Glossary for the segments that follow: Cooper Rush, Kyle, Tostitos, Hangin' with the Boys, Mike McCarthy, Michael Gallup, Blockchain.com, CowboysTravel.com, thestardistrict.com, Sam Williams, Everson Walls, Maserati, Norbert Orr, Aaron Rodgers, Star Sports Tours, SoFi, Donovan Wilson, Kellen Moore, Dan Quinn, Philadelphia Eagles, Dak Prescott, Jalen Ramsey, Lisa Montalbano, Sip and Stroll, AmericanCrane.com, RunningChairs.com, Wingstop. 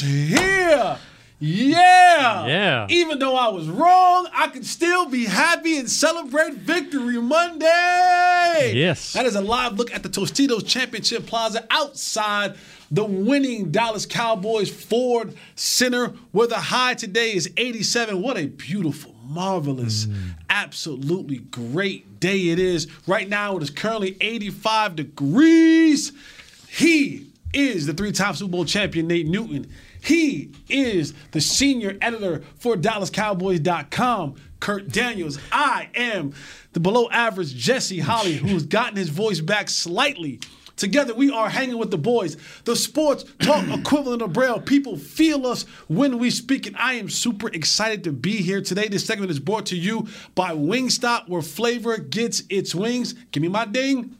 Here. Yeah. Even though I was wrong, I can still be happy and celebrate Victory Monday. Yes. That is a live look at the Tostitos Championship Plaza outside the winning Dallas Cowboys Ford Center, where the high today is 87. What a beautiful, marvelous, absolutely great day it is. Right now it is currently 85 degrees. He is the three-time Super Bowl champion, Nate Newton. He is the senior editor for DallasCowboys.com, Kurt Daniels. I am the below-average Jesse Holly, who's gotten his voice back slightly. Together, we are Hanging with the Boys, the sports talk equivalent of Braille. People feel us when we speak, and I am super excited to be here today. This segment is brought to you by Wingstop, where flavor gets its wings. Give me my ding.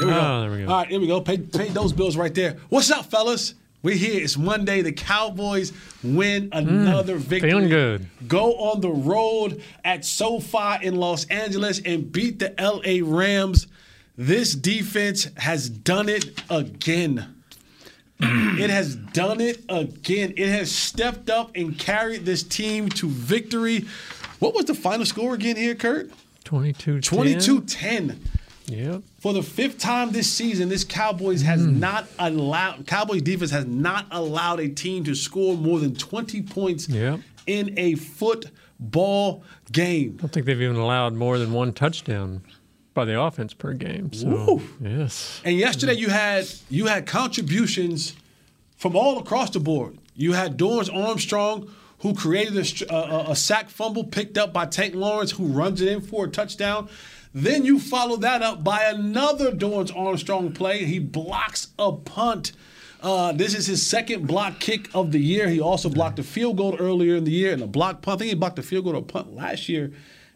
There we go. All right, here we go. Pay those bills right there. What's up, fellas? We're here. It's Monday. The Cowboys win another victory. Feeling good. Go on the road at SoFi in Los Angeles and beat the LA Rams. This defense has done it again. It has done it again. It has stepped up and carried this team to victory. What was the final score again here, Kurt? 22-10. Yep. For the fifth time this season, this Cowboys defense has not allowed a team to score more than 20 points in a football game. I don't think they've even allowed more than one touchdown by the offense per game. So, yes. And yesterday you had contributions from all across the board. You had Dorance Armstrong, who created a sack fumble picked up by Tank Lawrence, who runs it in for a touchdown. Then you follow that up by another Dorance Armstrong play. He blocks a punt. This is his second block kick of the year. He also blocked a field goal earlier in the year and a block punt. I think he blocked a field goal to a punt last year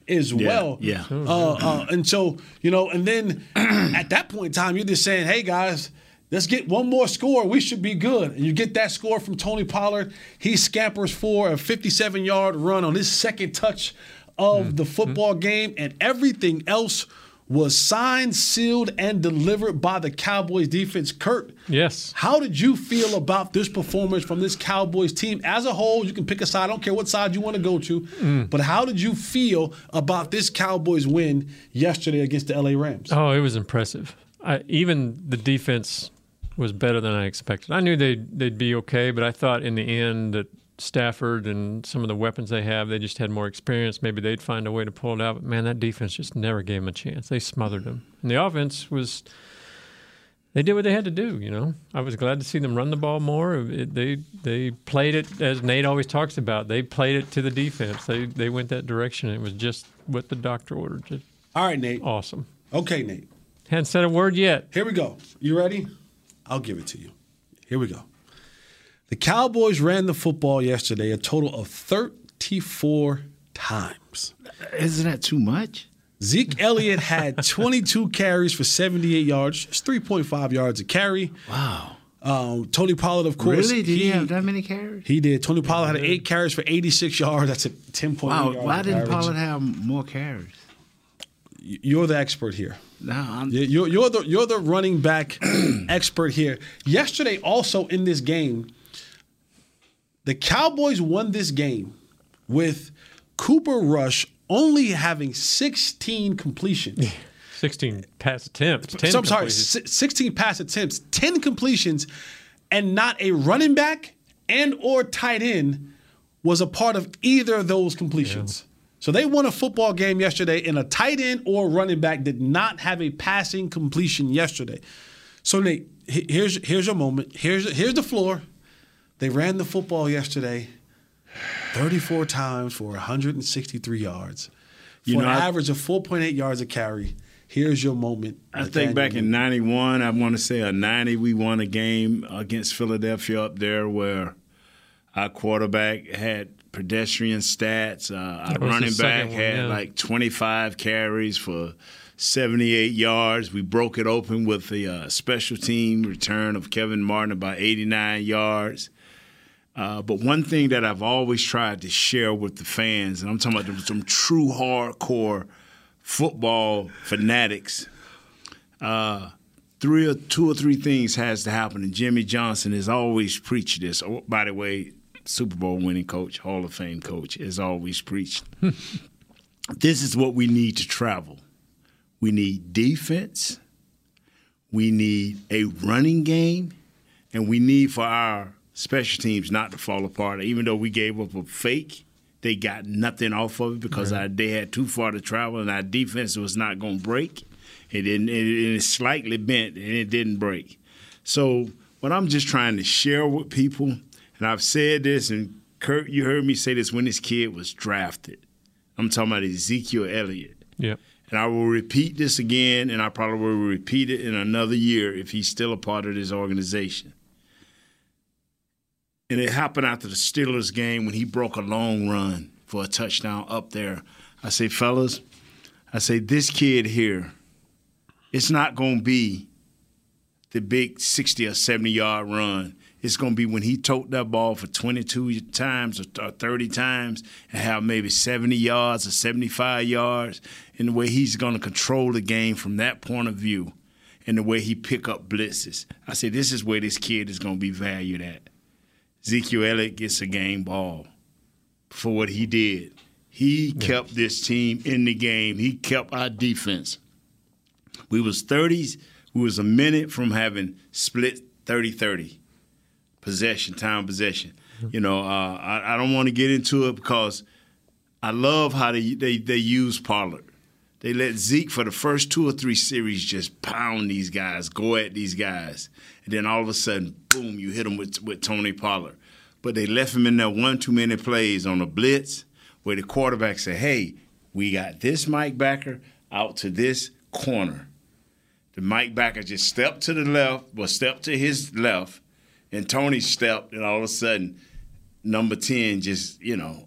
as well. Yeah. And so, and then at that point in time, you're just saying, hey, guys, let's get one more score. We should be good. And you get that score from Tony Pollard. He scampers for a 57-yard run on his second touch of the football game, and everything else was signed, sealed, and delivered by the Cowboys defense. Kurt, yes. How did you feel about this performance from this Cowboys team? As a whole, you can pick a side. I don't care what side you want to go to, but how did you feel about this Cowboys win yesterday against the LA Rams? Oh, it was impressive. Even the defense was better than I expected. I knew they'd be okay, but I thought in the end that Stafford and some of the weapons they have, they just had more experience. Maybe they'd find a way to pull it out. But, man, that defense just never gave them a chance. They smothered them. And the offense was – they did what they had to do, I was glad to see them run the ball more. They played it, as Nate always talks about, they played it to the defense. They went that direction. It was just what the doctor ordered. Just all right, Nate. Awesome. Okay, Nate. Hadn't said a word yet. Here we go. You ready? I'll give it to you. Here we go. The Cowboys ran the football yesterday a total of 34 times. Isn't that too much? Zeke Elliott had 22 carries for 78 yards. It's 3.5 yards a carry. Wow. Tony Pollard, of course. Really? Did he have that many carries? He did. Tony Pollard had 8 carries for 86 yards. That's a 10.8 yard average. Why didn't Pollard have more carries? You're the expert here. No, you're the running back expert here. Yesterday, also in this game, the Cowboys won this game with Cooper Rush only having 16 completions. 16 pass attempts. 16 pass attempts, 10 completions, and not a running back and or tight end was a part of either of those completions. Yeah. So they won a football game yesterday, and a tight end or running back did not have a passing completion yesterday. So, Nate, here's your moment. Here's the floor. They ran the football yesterday. 34 times for 163 yards. You for know, an average of 4.8 yards a carry. Here's your moment. I think back in 91, I want to say a 90, we won a game against Philadelphia up there where our quarterback had pedestrian stats. Our running back had like 25 carries for 78 yards. We broke it open with the special team return of Kevin Martin, about 89 yards. But one thing that I've always tried to share with the fans, and I'm talking about some true hardcore football fanatics, two or three things has to happen, and Jimmy Johnson has always preached this. Oh, by the way, Super Bowl winning coach, Hall of Fame coach, has always preached. This is what we need to travel. We need defense. We need a running game. And we need for our special teams not to fall apart. Even though we gave up a fake, they got nothing off of it because they had too far to travel, and our defense was not going to break. It didn't. It slightly bent, and it didn't break. So what I'm just trying to share with people, and I've said this, and Kurt, you heard me say this when this kid was drafted. I'm talking about Ezekiel Elliott. Yep. And I will repeat this again, and I probably will repeat it in another year if he's still a part of this organization. And it happened after the Steelers game when he broke a long run for a touchdown up there. I say, fellas, this kid here, it's not going to be the big 60 or 70-yard run. It's going to be when he tote that ball for 22 times or 30 times and have maybe 70 yards or 75 yards, and the way he's going to control the game from that point of view and the way he pick up blitzes. I say, this is where this kid is going to be valued at. Ezekiel Elliott gets a game ball for what he did. He kept this team in the game. He kept our defense. We was 30s. We was a minute from having split 30-30 possession, time possession. You know, I don't want to get into it because I love how they use Pollard. They let Zeke for the first two or three series just pound these guys, go at these guys. And then all of a sudden, boom, you hit them with Tony Pollard. But they left him in there one too many plays on a blitz where the quarterback said, hey, we got this Mike backer out to this corner. The Mike backer just stepped to the left, or stepped to his left, and Tony stepped, and all of a sudden, number 10 just, you know,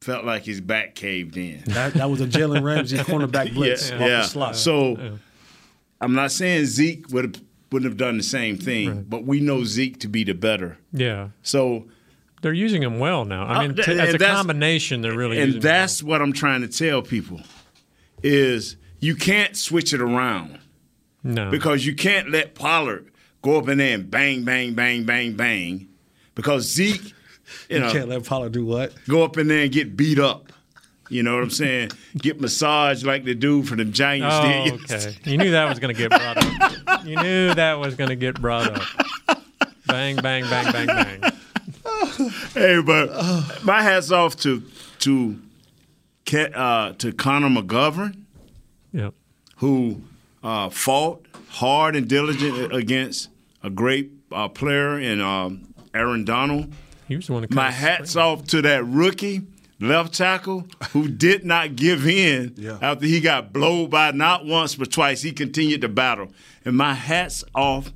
felt like his back caved in. That was a Jalen Ramsey cornerback blitz off the slot. So I'm not saying Zeke wouldn't have done the same thing, but we know Zeke to be the better. Yeah. So they're using him well now. I mean, as a combination, they're really using him. And that's what I'm trying to tell people is you can't switch it around. No. Because you can't let Pollard go up in there and bang, bang, bang, bang, bang, because Zeke – You can't let Pollard do what? Go up in there and get beat up. You know what I'm saying? Get massaged like the dude from the Giants did. Okay. You knew that was going to get brought up. Bang, bang, bang, bang, bang. Hey, but my hat's off to Connor McGovern, who fought hard and diligent against a great player in Aaron Donald. He was the one that my hat's off to that rookie left tackle who did not give in after he got blown by not once but twice. He continued to battle. And my hat's off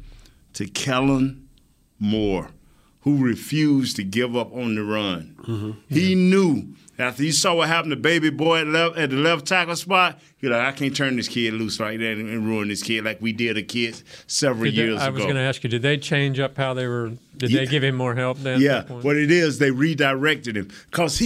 to Kellen Moore, who refused to give up on the run. He knew after he saw what happened to baby boy at the left tackle spot, you're like, I can't turn this kid loose like that and ruin this kid like we did the kids several years ago. I was going to ask you, did they change up how they were – did they give him more help then? Yeah, what it is, they redirected him because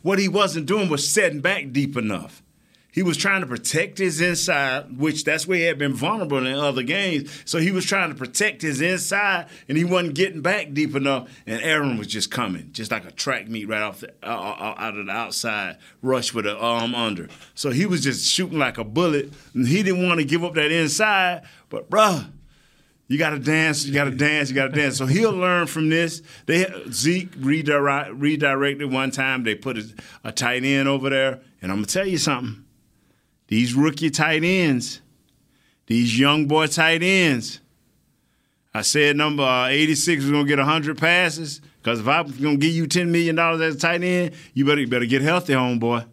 what he wasn't doing was setting back deep enough. He was trying to protect his inside, which that's where he had been vulnerable in other games. So he was trying to protect his inside, and he wasn't getting back deep enough. And Aaron was just coming, just like a track meet right off the, out of the outside, rush with an arm under. So he was just shooting like a bullet, and he didn't want to give up that inside. But, bruh, you got to dance, you got to dance. So he'll learn from this. Zeke redirected one time. They put a tight end over there, and I'm going to tell you something. These rookie tight ends, these young boy tight ends, I said number 86 was going to get 100 passes, because if I'm going to give you $10 million as a tight end, you better get healthy, homeboy.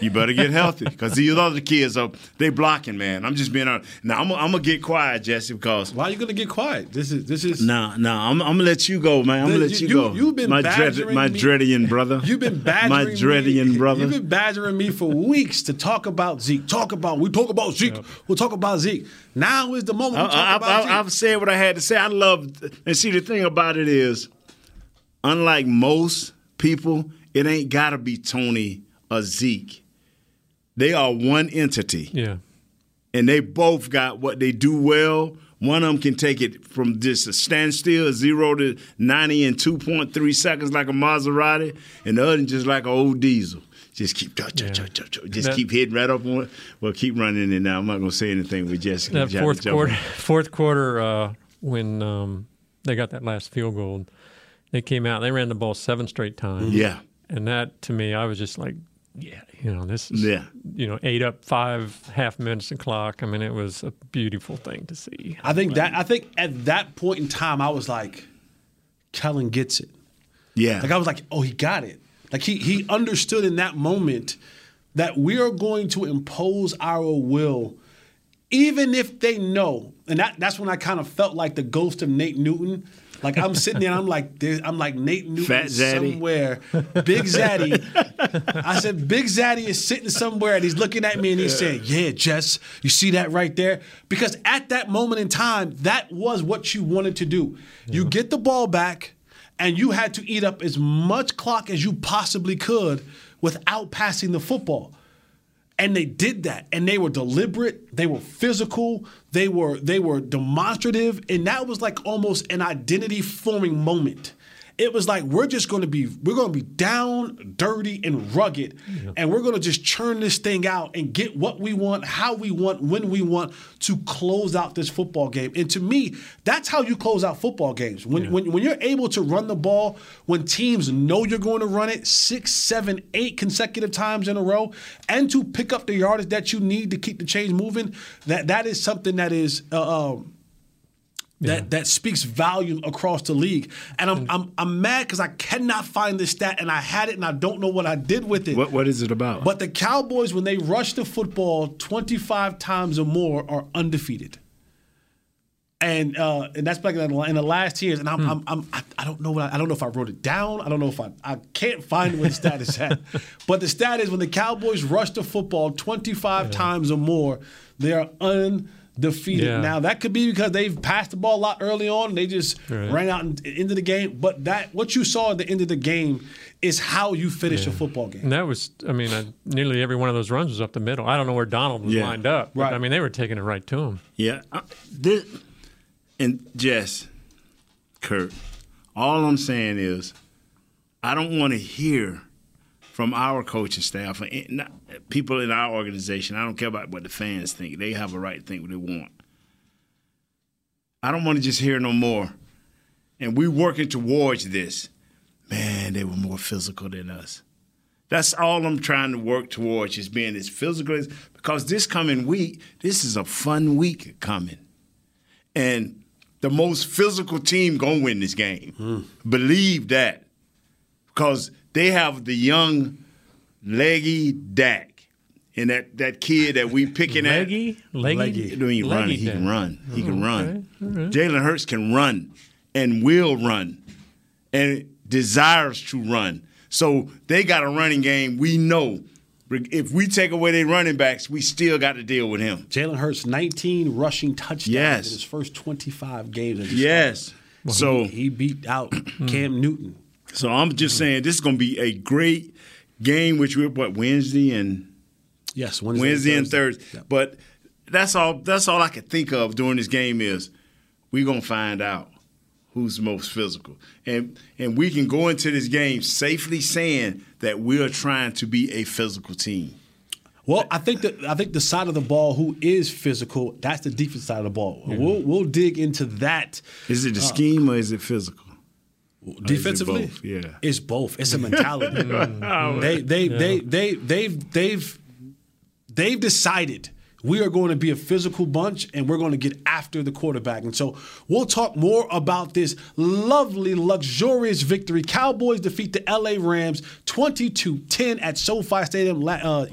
You better get healthy, because these other kids they blocking, man. I'm just being honest. Now I'm gonna get quiet, Jesse, because why are you gonna get quiet? This is Nah. I'm gonna let you go, man. I'm gonna let you go. You've been badgering me, my Dredian brother. You've been badgering my Dredian brother. You've been badgering me for weeks to talk about Zeke. We'll talk about Zeke. Yep. We'll talk about Zeke. Now is the moment. We'll talk about Zeke. I've said what I had to say. The thing about it is, unlike most people, it ain't gotta be Tony or Zeke. They are one entity. Yeah. And they both got what they do well. One of them can take it from just a standstill, 0 to 90 in 2.3 seconds like a Maserati, and the other just like an old diesel. Just keep hitting right up on it. Well, keep running it now. I'm not going to say anything with Jesse. That fourth quarter when they got that last field goal, they came out, they ran the ball 7 straight times. Yeah. And that, to me, I was just like, this is 8 up 5 half minutes of clock. I mean, it was a beautiful thing to see. I think at that point in time, I was like, Kellen gets it. Yeah. Like I was like, oh, he got it. Like he understood in that moment that we are going to impose our will, even if they know. And that's when I kind of felt like the ghost of Nate Newton. Like I'm sitting there, and I'm like Nate Newton somewhere, Big Zaddy. I said Big Zaddy is sitting somewhere, and he's looking at me, and he's saying, "Yeah, Jess, you see that right there?" Because at that moment in time, that was what you wanted to do. Yeah. You get the ball back, and you had to eat up as much clock as you possibly could without passing the football. And they did that, and they were deliberate, they were physical, they were demonstrative, and that was like almost an identity-forming moment. It was like we're going to be down, dirty, and rugged, and we're going to just churn this thing out and get what we want, how we want, when we want to close out this football game. And to me, that's how you close out football games. When you're able to run the ball, when teams know you're going to run it 6, 7, 8 consecutive times in a row, and to pick up the yardage that you need to keep the chains moving, that is something that is that speaks volume across the league. And I'm mad because I cannot find this stat, and I had it, and I don't know what I did with it. What is it about? But the Cowboys, when they rush the football 25 times or more, are undefeated. And that's back in the last years. And I don't know what I don't know if I wrote it down. I don't know if I can't find where the stat is at. But the stat is when the Cowboys rush the football 25 times or more, they are undefeated. Yeah. Now, that could be because they've passed the ball a lot early on and they just ran out and into the game. But that what you saw at the end of the game is how you finish a football game. And that was, I mean, nearly every one of those runs was up the middle. I don't know where Donald was lined up. But, I mean, they were taking it right to him. Yeah. And Jess, Kurt, all I'm saying is I don't want to hear from our coaching staff, people in our organization. I don't care about what the fans think. They have a right to think what they want. I don't want to just hear no more. And we're working towards this. Man, they were more physical than us. That's all I'm trying to work towards, is being as physical as, because this coming week, this is a fun week coming. And the most physical team going to win this game. Believe that. Because they have the young, leggy Dak, and that kid that we picking leggy. He can run. He can run. Right. Jalen Hurts can run and will run and desires to run. So they got a running game. We know if we take away their running backs, we still got to deal with him. Jalen Hurts, 19 rushing touchdowns in his first 25 games. Well, so he beat out Cam Newton. So I'm just saying this is going to be a great game, which we're Wednesday and Thursday. Yep. But that's all I could think of during this game is we're going to find out who's most physical. And we can go into this game safely saying that we're trying to be a physical team. Well, I think the side of the ball who is physical, that's the defense side of the ball. Mm-hmm. We'll dig into that. Is it the scheme or is it physical? Defensively, it's both. It's both. It's a mentality. They've decided We are going to be a physical bunch, and we're going to get after the quarterback. And so we'll talk more about this lovely, luxurious victory. Cowboys defeat the LA Rams 22-10 at SoFi Stadium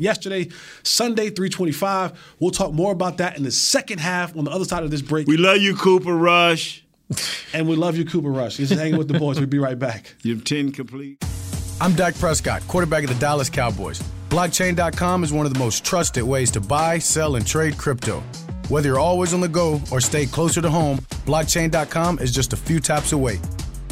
yesterday, Sunday, 3:25. We'll talk more about that in the second half on the other side of this break. We love you, Cooper Rush. And we love you, Cooper Rush. This is Hanging with the Boys. We'll be right back. You've 10 complete. I'm Dak Prescott, quarterback of the Dallas Cowboys. Blockchain.com is one of the most trusted ways to buy, sell, and trade crypto. Whether you're always on the go or stay closer to home, Blockchain.com is just a few taps away.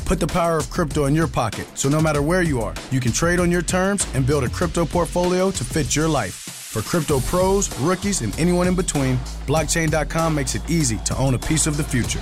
Put the power of crypto in your pocket, so no matter where you are, you can trade on your terms and build a crypto portfolio to fit your life. For crypto pros, rookies, and anyone in between, Blockchain.com makes it easy to own a piece of the future.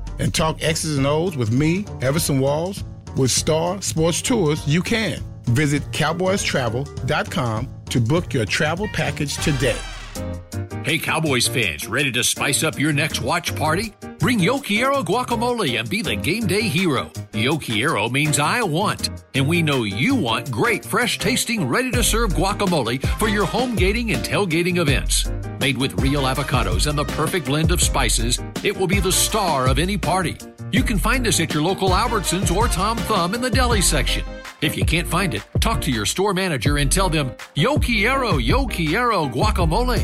and talk X's and O's with me, Everson Walls? With Star Sports Tours, you can. Visit CowboysTravel.com to book your travel package today. Hey, Cowboys fans, ready to spice up your next watch party? Bring Yo Quiero guacamole and be the game day hero. Yo Quiero means I want, and we know you want great, fresh-tasting, ready-to-serve guacamole for your home gating and tailgating events. Made with real avocados and the perfect blend of spices, it will be the star of any party. You can find us at your local Albertsons or Tom Thumb in the deli section. If you can't find it, talk to your store manager and tell them, Yo Quiero guacamole.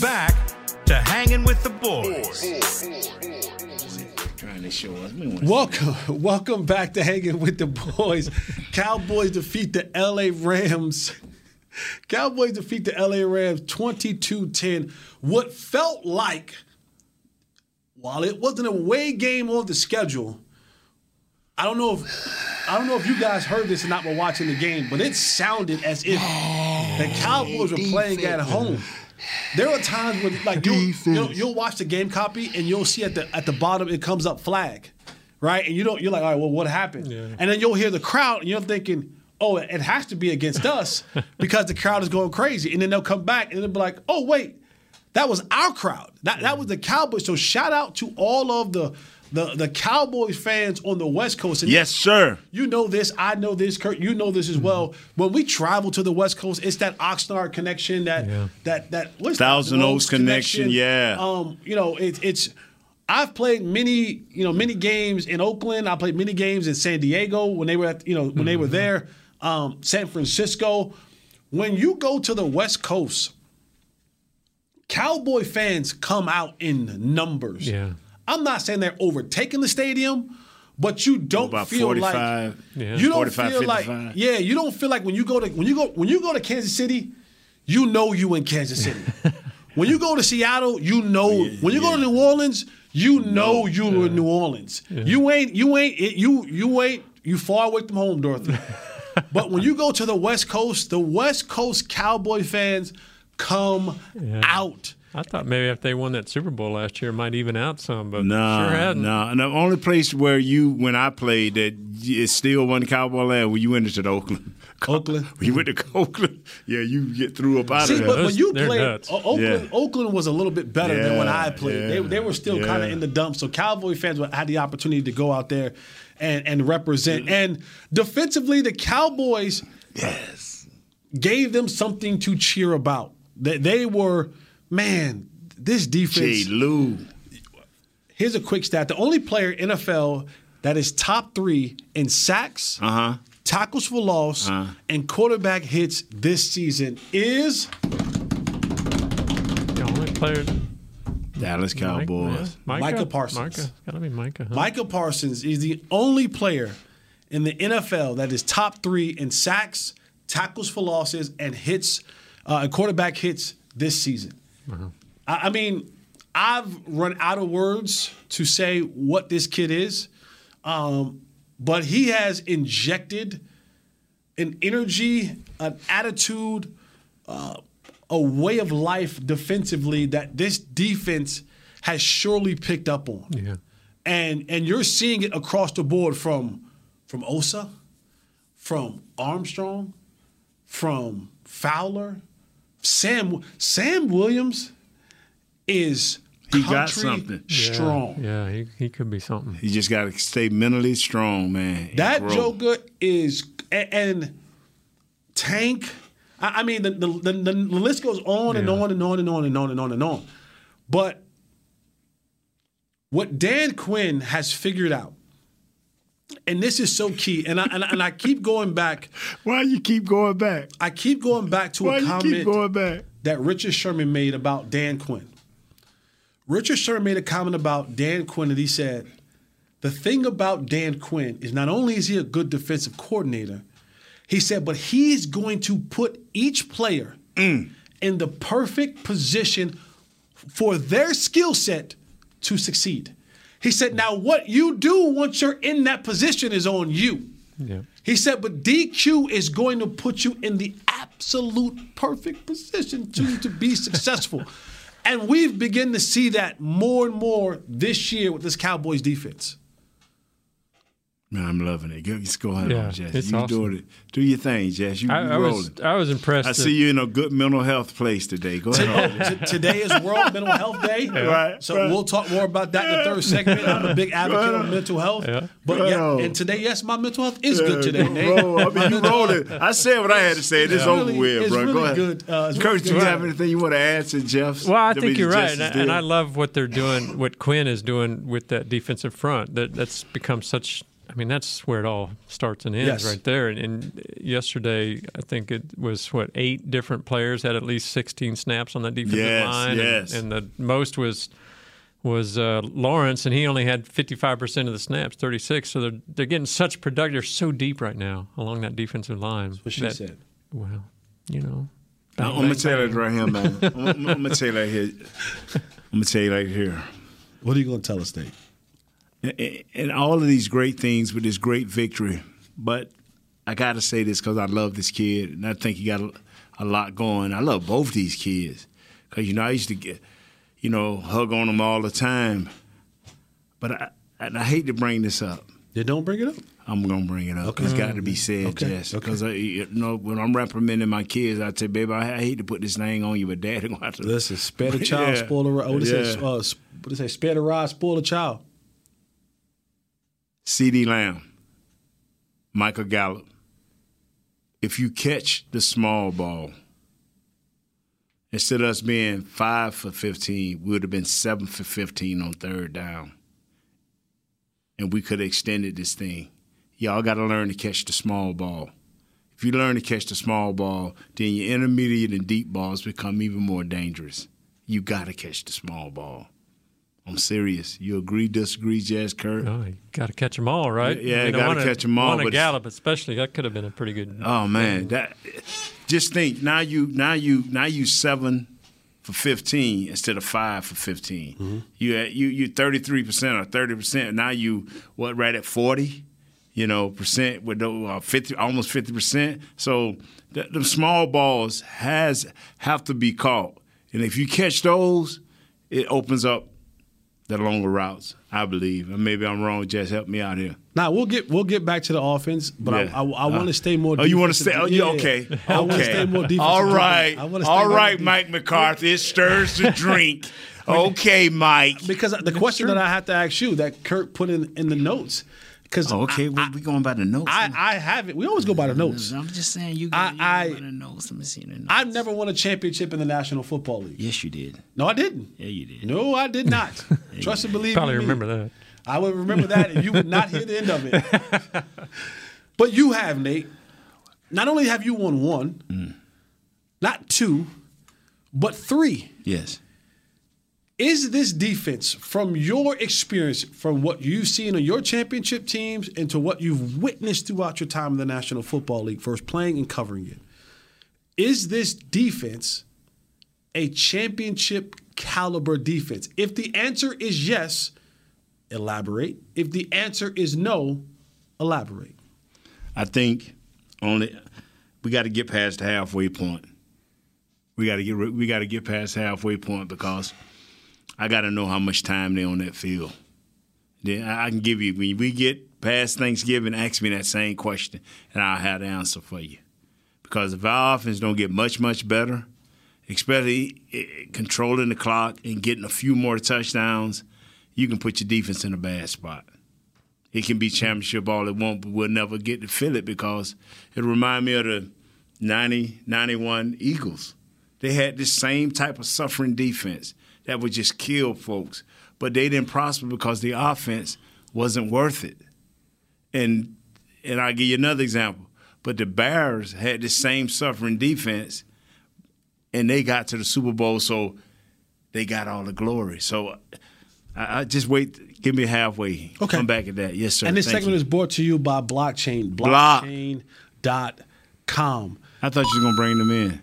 Back to Hanging with the Boys. Welcome back to Hanging with the Boys. Cowboys defeat the LA Rams. 22-10. What felt like, while it wasn't a away game on the schedule, I don't know if you guys heard this or not while watching the game, but it sounded as if the Cowboys were playing at home. There are times when, like, you'll watch the game copy and you'll see at the bottom it comes up flag, right? And you're like, all right, well, what happened? Yeah. And then you'll hear the crowd and you're thinking, oh, it has to be against us because the crowd is going crazy. And then they'll come back and they'll be like, oh, wait, that was our crowd. That was the Cowboys. So shout out to all of the Cowboys fans on the West Coast. And yes, sir. You know this. I know this. Kurt, you know this as well. When we travel to the West Coast, it's that Oxnard connection, Thousand Oaks connection. Yeah. I've played many games in Oakland. I played many games in San Diego when they were there. San Francisco. When you go to the West Coast, Cowboy fans come out in numbers. Yeah. I'm not saying they're overtaking the stadium, but you don't feel like you don't feel like when you go to Kansas City, you know you in Kansas City. When you go to Seattle, you know when you go to New Orleans, you know you were in New Orleans. Yeah. You far away from home, Dorothy. But when you go to the West Coast Cowboy fans come out. I thought maybe if they won that Super Bowl last year, it might even out some, but it sure hadn't. No, and the only place where when I played that it's still one Cowboy land when you went into the Oakland. When you went to Oakland, yeah, you get through up out of there. But when you played, Oakland was a little bit better than when I played. Yeah. They were still kind of in the dump. So Cowboy fans had the opportunity to go out there and represent. Mm-hmm. And defensively, the Cowboys gave them something to cheer about. They were, man, this defense. J-Lou. Here's a quick stat. The only player in NFL that is top 3 in sacks, tackles for loss, and quarterback hits this season is the only player. Dallas Cowboys. Micah Parsons. It's got to be Micah. Huh? Micah Parsons is the only player in the NFL that is top 3 in sacks, tackles for losses, and hits, quarterback hits this season. Uh-huh. I mean, I've run out of words to say what this kid is, but he has injected an energy, an attitude, a way of life defensively that this defense has surely picked up on. Yeah. And you're seeing it across the board from Osa, from Armstrong, from Fowler, Sam Williams is country strong. Yeah, he could be something. He just got to stay mentally strong, man. That joker is – and Tank – I mean, the list goes on and on and on and on and on and on and on. But what Dan Quinn has figured out, and this is so key, and I keep going back. Why you keep going back? I keep going back to a comment that Richard Sherman made about Dan Quinn. Richard Sherman made a comment about Dan Quinn, and he said, the thing about Dan Quinn is not only is he a good defensive coordinator, he said, but he's going to put each player in the perfect position for their skill set to succeed. He said, now what you do once you're in that position is on you. Yeah. He said, but DQ is going to put you in the absolute perfect position to be successful. And we've begun to see that more and more this year with this Cowboys defense. Man, I'm loving it. Let's go ahead on, Jess. You awesome. Doing it. Do your thing, Jess. You rolling. I was impressed. I see you in a good mental health place today. Go ahead. Today is World Mental Health Day. Yeah. Right. So we'll talk more about that in the third segment. I'm a big advocate of mental health. Yeah. But and today, my mental health is good today, Nate. I mean, you rolling. I said what I had to say. It's over with, bro. Really go ahead. Good. Kurt, do you have anything you want to add to Jeff's? Well, I think you're right. And I love what they're doing, what Quinn is doing with that defensive front. That's become such. I mean, that's where it all starts and ends right there. And yesterday, I think it was, 8 different players had at least 16 snaps on that defensive line. Yes. And the most was Lawrence, and he only had 55% of the snaps, 36. So they're getting such productive. They're so deep right now along that defensive line. That's what she said. Well, you know. I'm going to tell you right here, man. I'm going to tell you right here. What are you going to tell us, Nate? And all of these great things with this great victory. But I got to say this because I love this kid, and I think he got a lot going. I love both these kids because, I used to get, hug on them all the time. But I hate to bring this up. You don't bring it up? I'm going to bring it up. Okay. It's got to be said, Jess. Because, when I'm reprimanding my kids, I say, baby, I hate to put this thing on you, but daddy going to have to. Listen, spare the child, spoil the rod. Oh, they say, spare the rod, spoil the child. CeeDee Lamb, Michael Gallup, if you catch the small ball, instead of us being 5 for 15, we would have been 7 for 15 on third down. And we could have extended this thing. Y'all got to learn to catch the small ball. If you learn to catch the small ball, then your intermediate and deep balls become even more dangerous. You got to catch the small ball. I'm serious. You agree, disagree, Jazz, Kurt? Oh, you got to catch them all, right? Yeah, got to catch them all. On a Gallup, especially, that could have been a pretty good. Oh man, just think. Now you 7 for 15 instead of 5 for 15. Mm-hmm. You 33% or 30%. Now you right at 40, percent with 50, almost 50%. So the small balls have to be caught, and if you catch those, it opens up the longer routes, I believe. And maybe I'm wrong. Just help me out here. Now we'll get back to the offense, but yeah. I want to stay more. Oh, you want to stay? Oh, yeah, okay. I want to stay more defensive. All right, Mike McCarthy. It stirs the drink. Okay, Mike. Because the question that I have to ask you that Kirk put in the notes. We're going by the notes. I haven't. We always go by the notes. I'm just saying you go by the notes. Let me see the notes. I never won a championship in the National Football League. Yes, you did. No, I didn't. Yeah, you did. No, I did not. Trust and believe. Probably remember that. I would remember that, and you would not hear the end of it. But you have, Nate. Not only have you won one, not two, but three. Yes. Is this defense, from your experience, from what you've seen on your championship teams and to what you've witnessed throughout your time in the National Football League, first playing and covering it, is this defense a championship caliber defense? If the answer is yes, elaborate. If the answer is no, elaborate. I think we got to get past the halfway point. We got to get past the halfway point because I got to know how much time they're on that field. Then I can give you when we get past Thanksgiving. Ask me that same question, and I'll have the answer for you. Because if our offense don't get much better, especially controlling the clock and getting a few more touchdowns, you can put your defense in a bad spot. It can be championship all it wants, but we'll never get to feel it because it reminds me of the 91 Eagles. They had this same type of suffering defense that would just kill folks, but they didn't prosper because the offense wasn't worth it. And I'll give you another example. But the Bears had this same suffering defense, and they got to the Super Bowl, so they got all the glory. So I just wait. Give me halfway. Okay. Come back at that. Yes, sir. And this segment is brought to you by Blockchain.com. I thought you were going to bring them in.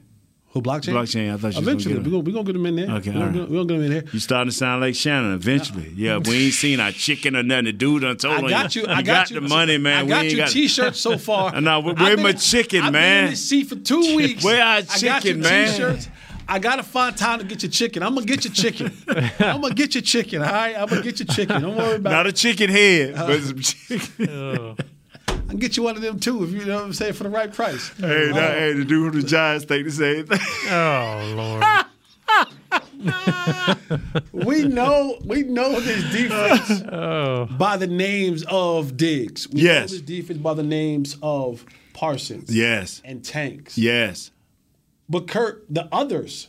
Who, Blockchain? Blockchain. I thought you were going to get them. Eventually. We're going to get them in there. Okay, we're going to get them in there. You're starting to sound like Shannon eventually. Yeah, we ain't seen our chicken or nothing. The dude done told you. I got you. The money, man. I got your T-shirts so far. No, where my chicken, man? I've been in this seat for 2 weeks. Where our chicken, man? I got your T-shirts. I got to find time to get your chicken. I'm going to get your chicken. Don't worry about it. Not a chicken head, but some chicken. I can get you one of them, too, if you know what I'm saying, for the right price. Hey, the dude from the Giants think the same thing. Oh, Lord. We know this defense by the names of Diggs. We know this defense by the names of Parsons. Yes. And Tanks. Yes. But Kurt, the others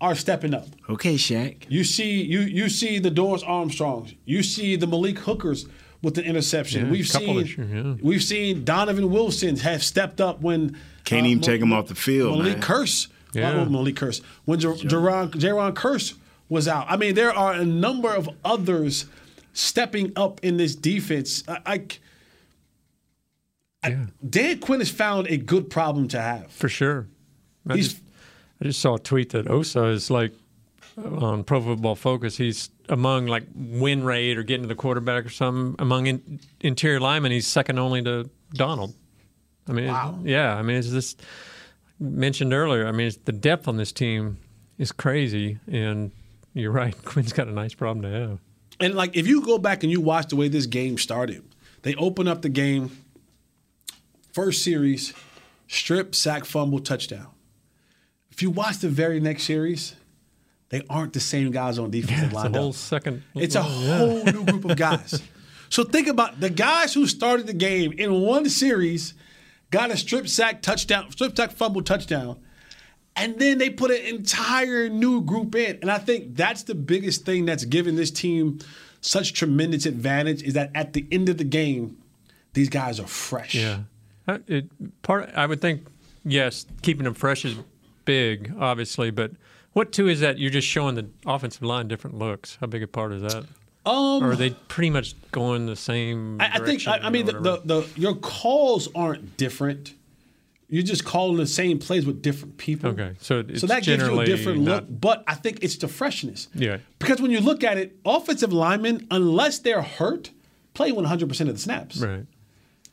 are stepping up. Okay, Shaq. You see the Dorance Armstrongs. You see the Malik Hookers with the interception. Yeah, we've seen Donovan Wilson have stepped up when can't even take him off the field. Jaron Curse was out. I mean, there are a number of others stepping up in this defense. Dan Quinn has found a good problem to have for sure. I just saw a tweet that Osa is like on Pro Football Focus. He's among like win rate or getting to the quarterback or something. Among interior linemen, he's second only to Donald. I mean, wow. It's just mentioned earlier. I mean, it's the depth on this team is crazy. And you're right, Quinn's got a nice problem to have. And like if you go back and you watch the way this game started, they open up the game, first series, strip, sack, fumble, touchdown. If you watch the very next series, they aren't the same guys on defense. It's a whole new group of guys. So think about the guys who started the game in one series, got a strip sack, fumble, touchdown, and then they put an entire new group in. And I think that's the biggest thing that's given this team such tremendous advantage is that at the end of the game, these guys are fresh. Yeah, I would think yes, keeping them fresh is big, obviously, but what too is that you're just showing the offensive line different looks? How big a part is that? Or are they pretty much going the same direction? Your calls aren't different. You're just calling the same plays with different people. Okay, so that gives you a different look, but I think it's the freshness. Yeah. Because when you look at it, offensive linemen, unless they're hurt, play 100% of the snaps. Right.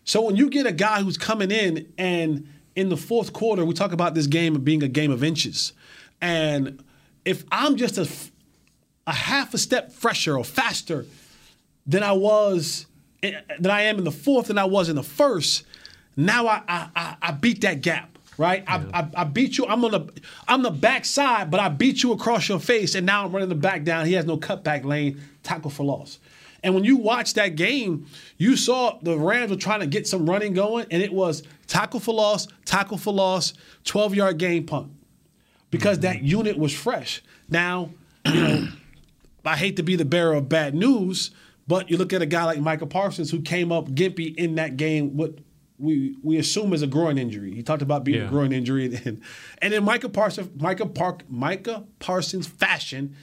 So when you get a guy who's coming in and in the fourth quarter, we talk about this game being a game of inches. And if I'm just a half a step fresher or faster than I was than I am in the fourth than I was in the first, now I beat that gap, right? Yeah. I beat you. I'm the backside, but I beat you across your face, and now I'm running the back down. He has no cutback lane, tackle for loss. And when you watch that game, you saw the Rams were trying to get some running going, and it was tackle for loss, 12-yard gain punt, because that unit was fresh. Now, you know, I hate to be the bearer of bad news, but you look at a guy like Micah Parsons who came up gimpy in that game, what we assume is a groin injury. He talked about being a groin injury, and in Micah Parsons fashion,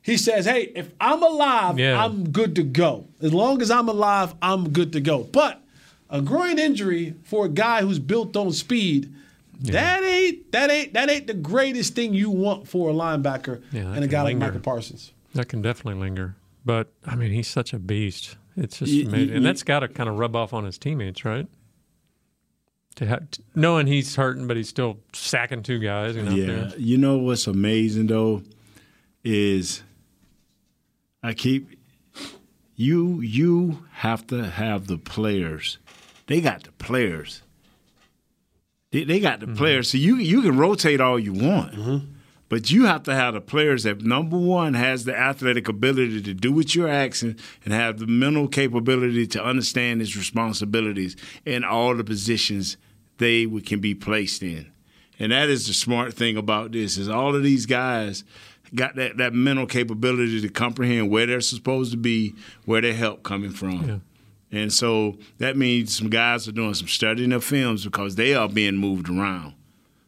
he says, hey, if I'm alive, I'm good to go. As long as I'm alive, I'm good to go. But a groin injury for a guy who's built on speed, that ain't the greatest thing you want for a linebacker and a guy like Micah Parsons. That can definitely linger. But, I mean, he's such a beast. It's just amazing. And that's got to kind of rub off on his teammates, right? Knowing he's hurting, but he's still sacking two guys. There. You know what's amazing, though, is – you have to have the players. They got the players. They got the players. So you can rotate all you want, but you have to have the players that, number one, has the athletic ability to do what you're asking and have the mental capability to understand his responsibilities in all the positions they can be placed in. And that is the smart thing about this is all of these guys – got that mental capability to comprehend where they're supposed to be, where their help coming from. Yeah. And so that means some guys are doing some studying of films because they are being moved around.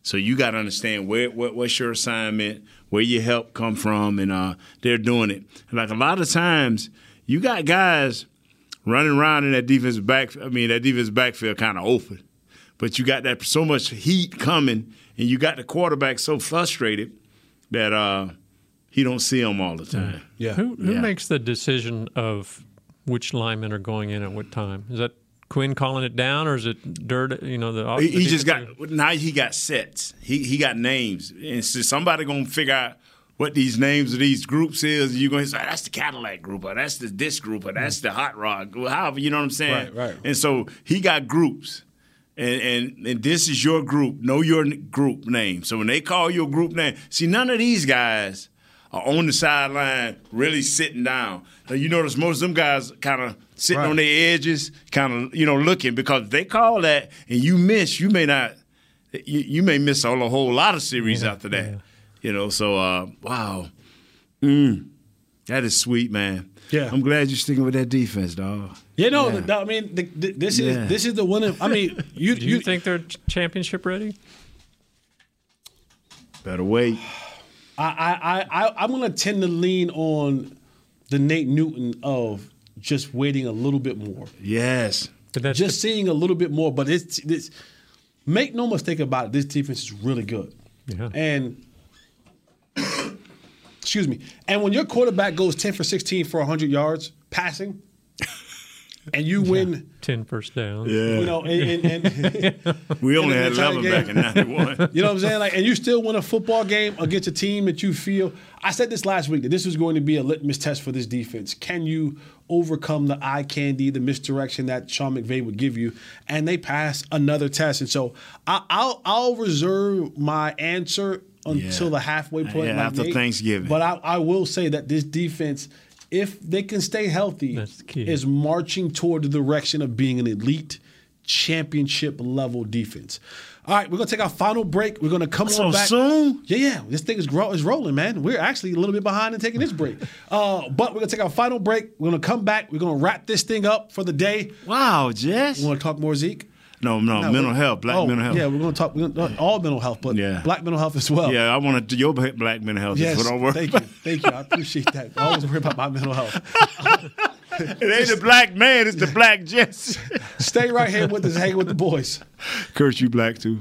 So you got to understand what's your assignment, where your help come from, and they're doing it. And like a lot of times, you got guys running around in that defensive backfield. That defensive backfield kind of open. But you got that so much heat coming, and you got the quarterback so frustrated that he don't see them all the time. Yeah. Who makes the decision of which linemen are going in at what time? Is that Quinn calling it down, or is it Dirt? He just got now. He got sets. He got names, and so somebody gonna figure out what these names of these groups is. You gonna say that's the Cadillac group, or that's the this group, or that's the Hot Rod. However, you know what I'm saying. Right. And so he got groups. And this is your group. Know your group name. So when they call your group name, see, none of these guys are on the sideline really sitting down. Now, you notice most of them guys kind of sitting on their edges, kind of, looking, because if they call that and you miss, you may miss a whole lot of series after that. Yeah. Wow. That is sweet, man. Yeah, I'm glad you're sticking with that defense, dog. This is the winning. Do you think they're championship ready? Better wait. I'm gonna tend to lean on the Nate Newton of just waiting a little bit more. Yes, just seeing a little bit more. But it's make no mistake about it. This defense is really good. Yeah, and. Excuse me. And when your quarterback goes 10 for 16 for 100 yards passing, and you win 10 first downs, we only had 11 back in 91. You know what I'm saying? Like, and you still win a football game against a team that you feel. I said this last week that this was going to be a litmus test for this defense. Can you overcome the eye candy, the misdirection that Sean McVay would give you? And they passed another test. And so I'll reserve my answer until the halfway point. Yeah, after Thanksgiving. But I will say that this defense, if they can stay healthy, is marching toward the direction of being an elite championship-level defense. All right, we're going to take our final break. We're going to come on back. So soon? Yeah. This thing is rolling, man. We're actually a little bit behind in taking this break. But we're going to take our final break. We're going to come back. We're going to wrap this thing up for the day. Wow, Jess. You want to talk more, Zeke? No, mental health, black mental health. Yeah, we're going to talk all mental health, but black mental health as well. Yeah, I want to do your black mental health. Yes, thank you. I appreciate that. I always worry about my mental health. It ain't the black man, it's the black Jets. Stay right here with us, hanging with the boys. Curse you black, too.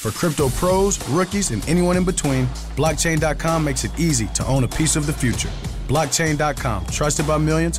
For crypto pros, rookies, and anyone in between, Blockchain.com makes it easy to own a piece of the future. Blockchain.com, trusted by millions,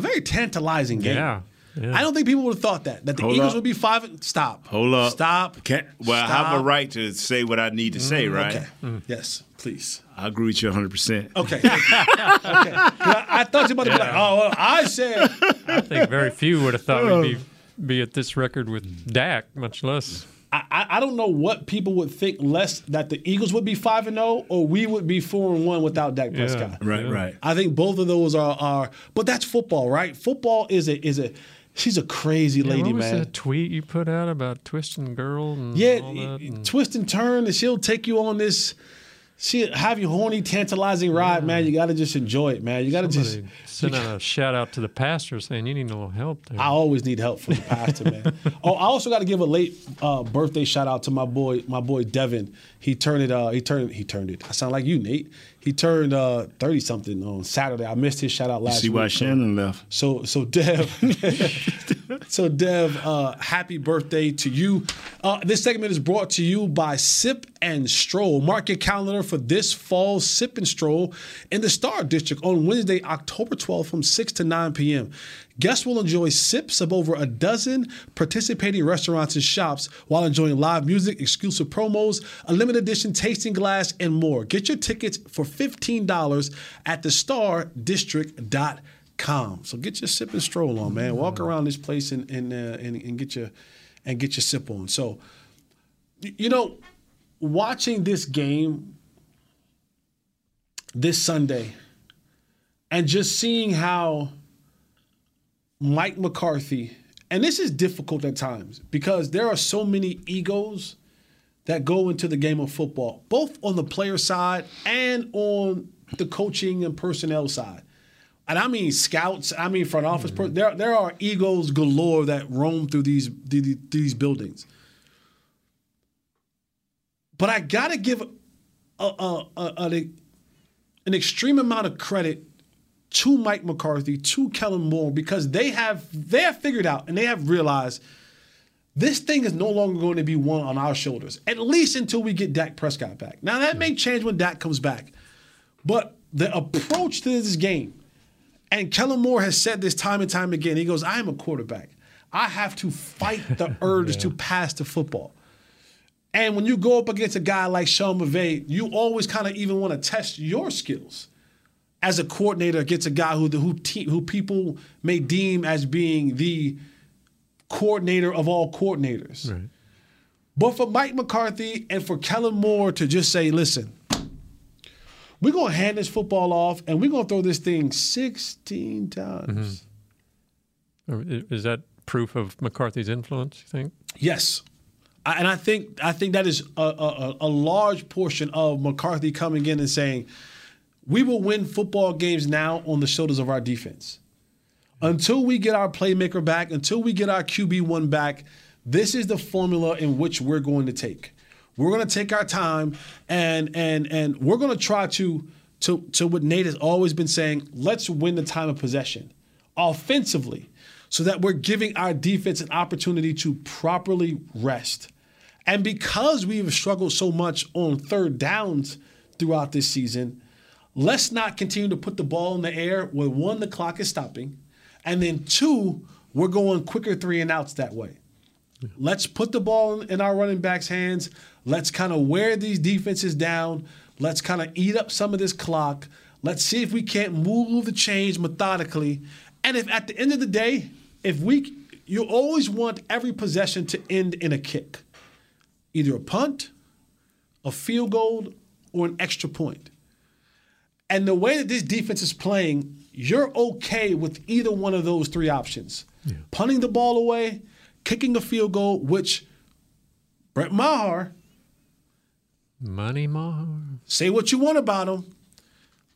very tantalizing game. Yeah. I don't think people would have thought that the Eagles would be 5. Stop. Hold up. Stop. Stop. I have a right to say what I need to say, right? Okay. Yes, please. I agree with you 100%. Okay. I thought you were about to be like, I said. I think very few would have thought we'd be at this record with Dak, much less. I don't know what people would think less that the Eagles would be 5-0 or we would be 4-1 without Dak Prescott. Right. I think both of those are but that's football, right? Football is a she's a crazy lady, man. What was that tweet you put out about twist and girl? All that twist and turn, and she'll take you on this. She'll have you horny, tantalizing ride, man. You got to just enjoy it, man. You got to just send out a shout out to the pastor saying you need a little help there. I always need help from the pastor, man. I also got to give a late birthday shout out to my boy Devin. He turned it. I sound like you, Nate. He turned 30 something on Saturday. I missed his shout out last week. See why week. Shannon left. So Dev, happy birthday to you. This segment is brought to you by Sip and Stroll. Mark your calendar for this fall's Sip and Stroll in the Star District on Wednesday, October 12th from 6 to 9 p.m. Guests will enjoy sips of over a dozen participating restaurants and shops while enjoying live music, exclusive promos, a limited edition tasting glass, and more. Get your tickets for $15 at thestardistrict.com. So get your Sip and Stroll on, man. Walk around this place and get your sip on. So, you know, watching this game this Sunday and just seeing how Mike McCarthy, and this is difficult at times because there are so many egos that go into the game of football, both on the player side and on the coaching and personnel side. And I mean scouts, I mean front office. There are egos galore that roam through these buildings. But I got to give an extreme amount of credit to Mike McCarthy, to Kellen Moore, because they have figured out and they have realized this thing is no longer going to be one on our shoulders, at least until we get Dak Prescott back. Now, that may change when Dak comes back, but the approach to this game, and Kellen Moore has said this time and time again, he goes, I am a quarterback. I have to fight the urge to pass the football. And when you go up against a guy like Sean McVay, you always kind of even want to test your skills as a coordinator against a guy who people may deem as being the coordinator of all coordinators. Right. But for Mike McCarthy and for Kellen Moore to just say, listen, we're going to hand this football off and we're going to throw this thing 16 times. Mm-hmm. Is that proof of McCarthy's influence, you think? Yes. I think that is a large portion of McCarthy coming in and saying, we will win football games now on the shoulders of our defense. Until we get our playmaker back, until we get our QB1 back, this is the formula in which we're going to take. We're going to take our time, and we're going to try to what Nate has always been saying, let's win the time of possession offensively so that we're giving our defense an opportunity to properly rest. And because we have struggled so much on third downs throughout this season, let's not continue to put the ball in the air where, one, the clock is stopping, and then, two, we're going quicker three and outs that way. Yeah. Let's put the ball in our running backs' hands. Let's kind of wear these defenses down. Let's kind of eat up some of this clock. Let's see if we can't move the chains methodically. And if at the end of the day, you always want every possession to end in a kick, either a punt, a field goal, or an extra point. And the way that this defense is playing, you're okay with either one of those three options. Yeah. Punting the ball away, kicking a field goal, which Brett Maher, Money Maher, say what you want about him.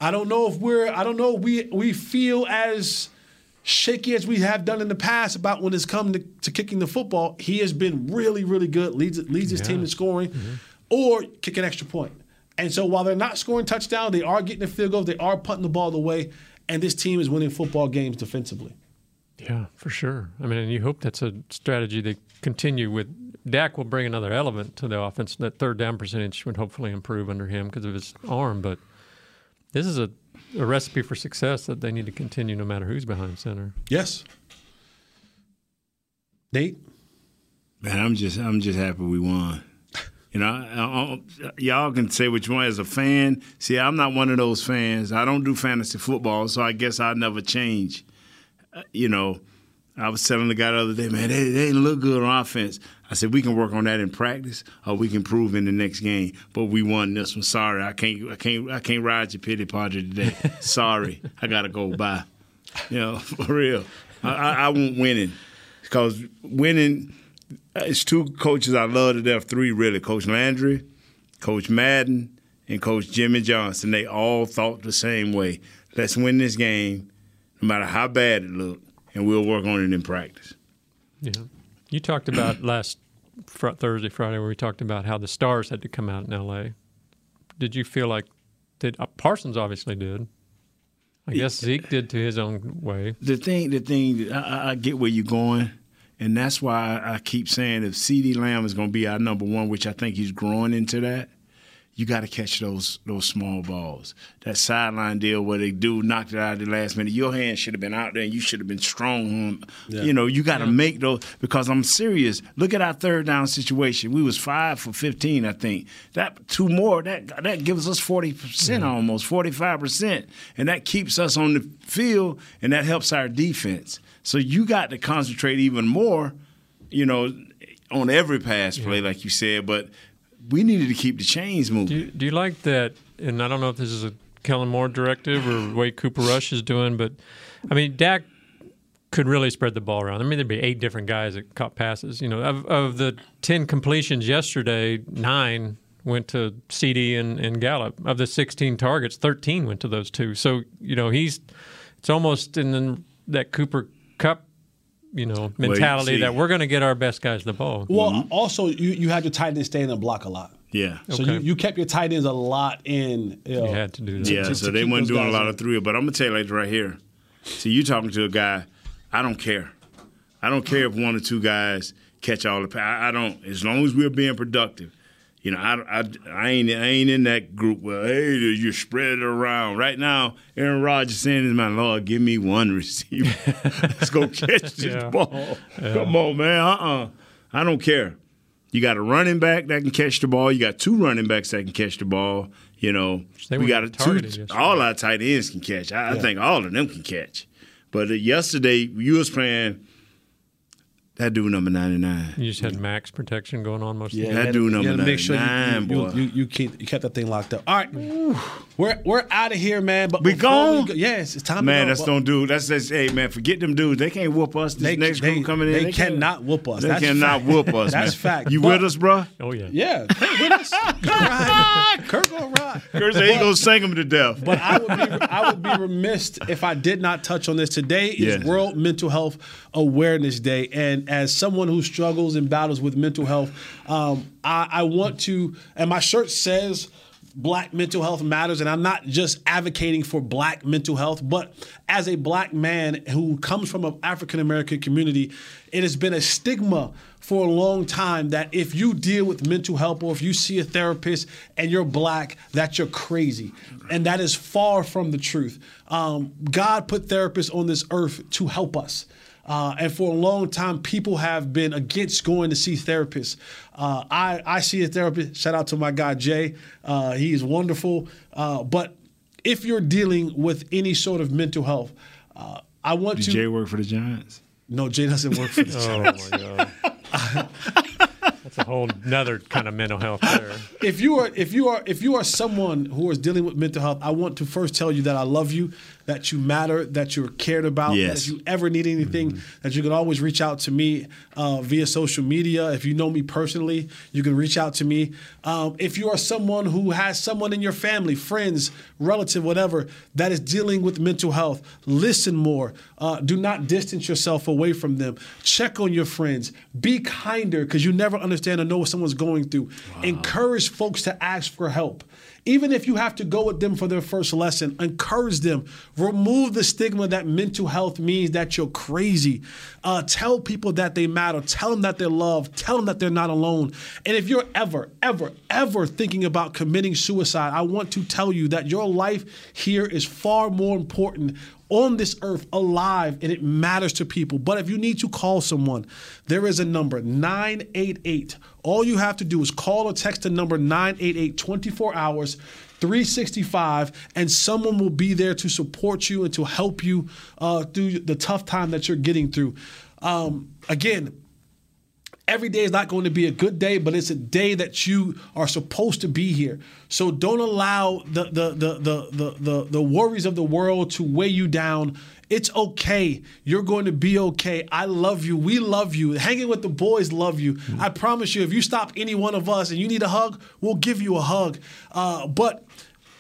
I don't know if we feel as shaky as we have done in the past about when it's come to kicking the football. He has been really, really good, leads his team in scoring, or kick an extra point. And so while they're not scoring touchdowns, they are getting a field goal, they are punting the ball away, and this team is winning football games defensively. Yeah, for sure. I mean, and you hope that's a strategy they continue with. Dak will bring another element to the offense. That third down percentage would hopefully improve under him because of his arm. But this is a recipe for success that they need to continue no matter who's behind center. Yes. Nate? Man, I'm just happy we won. You know, y'all can say what you want as a fan. See, I'm not one of those fans. I don't do fantasy football, so I guess I'll never change. You know, I was telling the guy the other day, man, they didn't look good on offense. I said, we can work on that in practice or we can prove in the next game. But we won this one. Sorry, I can't ride your pity party today. Sorry, I got to go bye. You know, for real. I want winning because winning – it's two coaches I love to death, three really, Coach Landry, Coach Madden, and Coach Jimmy Johnson. They all thought the same way. Let's win this game, no matter how bad it looked, and we'll work on it in practice. Yeah. You talked about last Friday, where we talked about how the stars had to come out in L.A. Did you feel like Parsons obviously did. I guess Zeke did to his own way. The thing, I get where you're going. And that's why I keep saying if CeeDee Lamb is going to be our number one, which I think he's growing into that, you got to catch those small balls. That sideline deal where they do knocked it out at the last minute, your hand should have been out there and you should have been strong. Yeah. You know, you got to make those because I'm serious. Look at our third down situation. We was 5 for 15, I think. That two more, that gives us 40% almost, 45%. And that keeps us on the field and that helps our defense. So you got to concentrate even more, you know, on every pass play, like you said. But we needed to keep the chains moving. Do you like that? And I don't know if this is a Kellen Moore directive or the way Cooper Rush is doing, but, I mean, Dak could really spread the ball around. I mean, there'd be 8 different guys that caught passes. You know, of the 10 completions yesterday, 9 went to CD and Gallup. Of the 16 targets, 13 went to those two. So, you know, it's almost in that Cooper Cup, you know, mentality that we're going to get our best guys the ball. Well, also you had your tight ends stay in the block a lot. Yeah. So you kept your tight ends a lot in. You know, you had to do that. Yeah, so they weren't doing a lot of three. But I'm going to tell you like right here. See, you talking to a guy, I don't care. I don't care if one or two guys catch all the pass. I don't. As long as we're being productive. You know, I ain't in that group where, hey, you spread it around. Right now, Aaron Rodgers saying is my Lord, give me one receiver. Let's go catch this ball. Yeah. Come on, man. I don't care. You got a running back that can catch the ball. You got two running backs that can catch the ball. You know, we got all our tight ends can catch. I think all of them can catch. But yesterday, you was playing that dude number 99. You just had max protection going on most of the time. That dude number 99, boy. You kept that thing locked up. All right. We're out of here, man. But we gone? Yes, it's time to go. Man, that's don't do. That's hey, man, forget them dudes. They can't whoop us. This next group coming in. They cannot whoop us. They cannot whoop us, man. That's fact. You with us, bro? Oh, yeah. Yeah. Hey, with us. Kirk gonna rock. Kirk said he gonna sing him to death. But I would be remiss if I did not touch on this. Today is World Mental Health Awareness Day, and as someone who struggles and battles with mental health, I want to, and my shirt says Black mental health matters, and I'm not just advocating for Black mental health, but as a Black man who comes from an African-American community, it has been a stigma for a long time that if you deal with mental health or if you see a therapist and you're Black, that you're crazy. And that is far from the truth. God put therapists on this earth to help us. And for a long time, people have been against going to see therapists. I see a therapist. Shout out to my guy, Jay. He is wonderful. But if you're dealing with any sort of mental health, I want to— Did Jay work for the Giants? No, Jay doesn't work for the Giants. Oh, my God. That's a whole nother kind of mental health there. If you are someone who is dealing with mental health, I want to first tell you that I love you, that you matter, that you're cared about, yes. That if you ever need anything, that you can always reach out to me via social media. If you know me personally, you can reach out to me. If you are someone who has someone in your family, friends, relative, whatever, that is dealing with mental health, listen more. Do not distance yourself away from them. Check on your friends. Be kinder, because you never understand or know what someone's going through. Wow. Encourage folks to ask for help. Even if you have to go with them for their first lesson, encourage them. Remove the stigma that mental health means that you're crazy. Tell people that they matter. Tell them that they're loved. Tell them that they're not alone. And if you're ever, ever, ever thinking about committing suicide, I want to tell you that your life here is far more important on this earth, alive, and it matters to people. But if you need to call someone, there is a number, 988. All you have to do is call or text the number 988, 24 hours, 365, and someone will be there to support you and to help you through the tough time that you're getting through. Again, every day is not going to be a good day, but it's a day that you are supposed to be here. So don't allow the worries of the world to weigh you down. It's okay. You're going to be okay. I love you. We love you. Hanging with the Boys love you. I promise you, if you stop any one of us and you need a hug, we'll give you a hug. But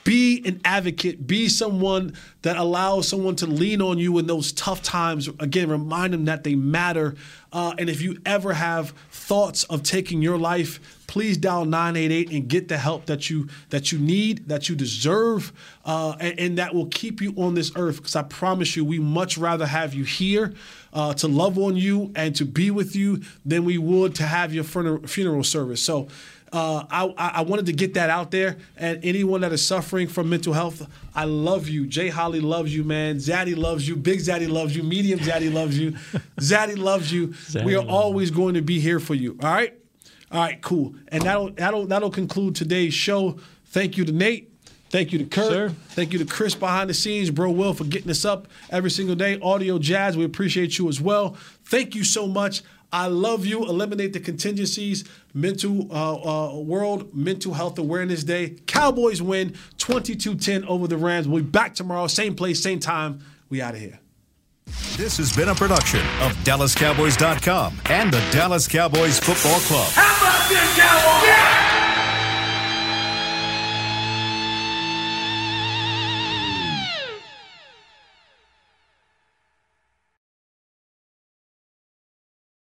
be an advocate. Be someone that allows someone to lean on you in those tough times. Again, remind them that they matter. And if you ever have thoughts of taking your life, please dial 988 and get the help that you need, that you deserve, and that will keep you on this earth. Because I promise you, we much rather have you here to love on you and to be with you than we would to have your funeral service. So I wanted to get that out there. And anyone that is suffering from mental health, I love you. Jay Holly loves you, man. Zaddy loves you. Big Zaddy loves you. Medium Zaddy loves you. Zaddy loves you. Zaddy, we are always going to be here for you. All right? All right, cool. And that'll conclude today's show. Thank you to Nate. Thank you to Kurt. Sure. Thank you to Chris behind the scenes, Bro Will, for getting us up every single day. Audio Jazz, we appreciate you as well. Thank you so much. I love you. Eliminate the contingencies. World Mental Health Awareness Day. Cowboys win 22-10 over the Rams. We'll be back tomorrow. Same place, same time. We out of here. This has been a production of DallasCowboys.com and the Dallas Cowboys Football Club. How about this, Cowboys? Yeah!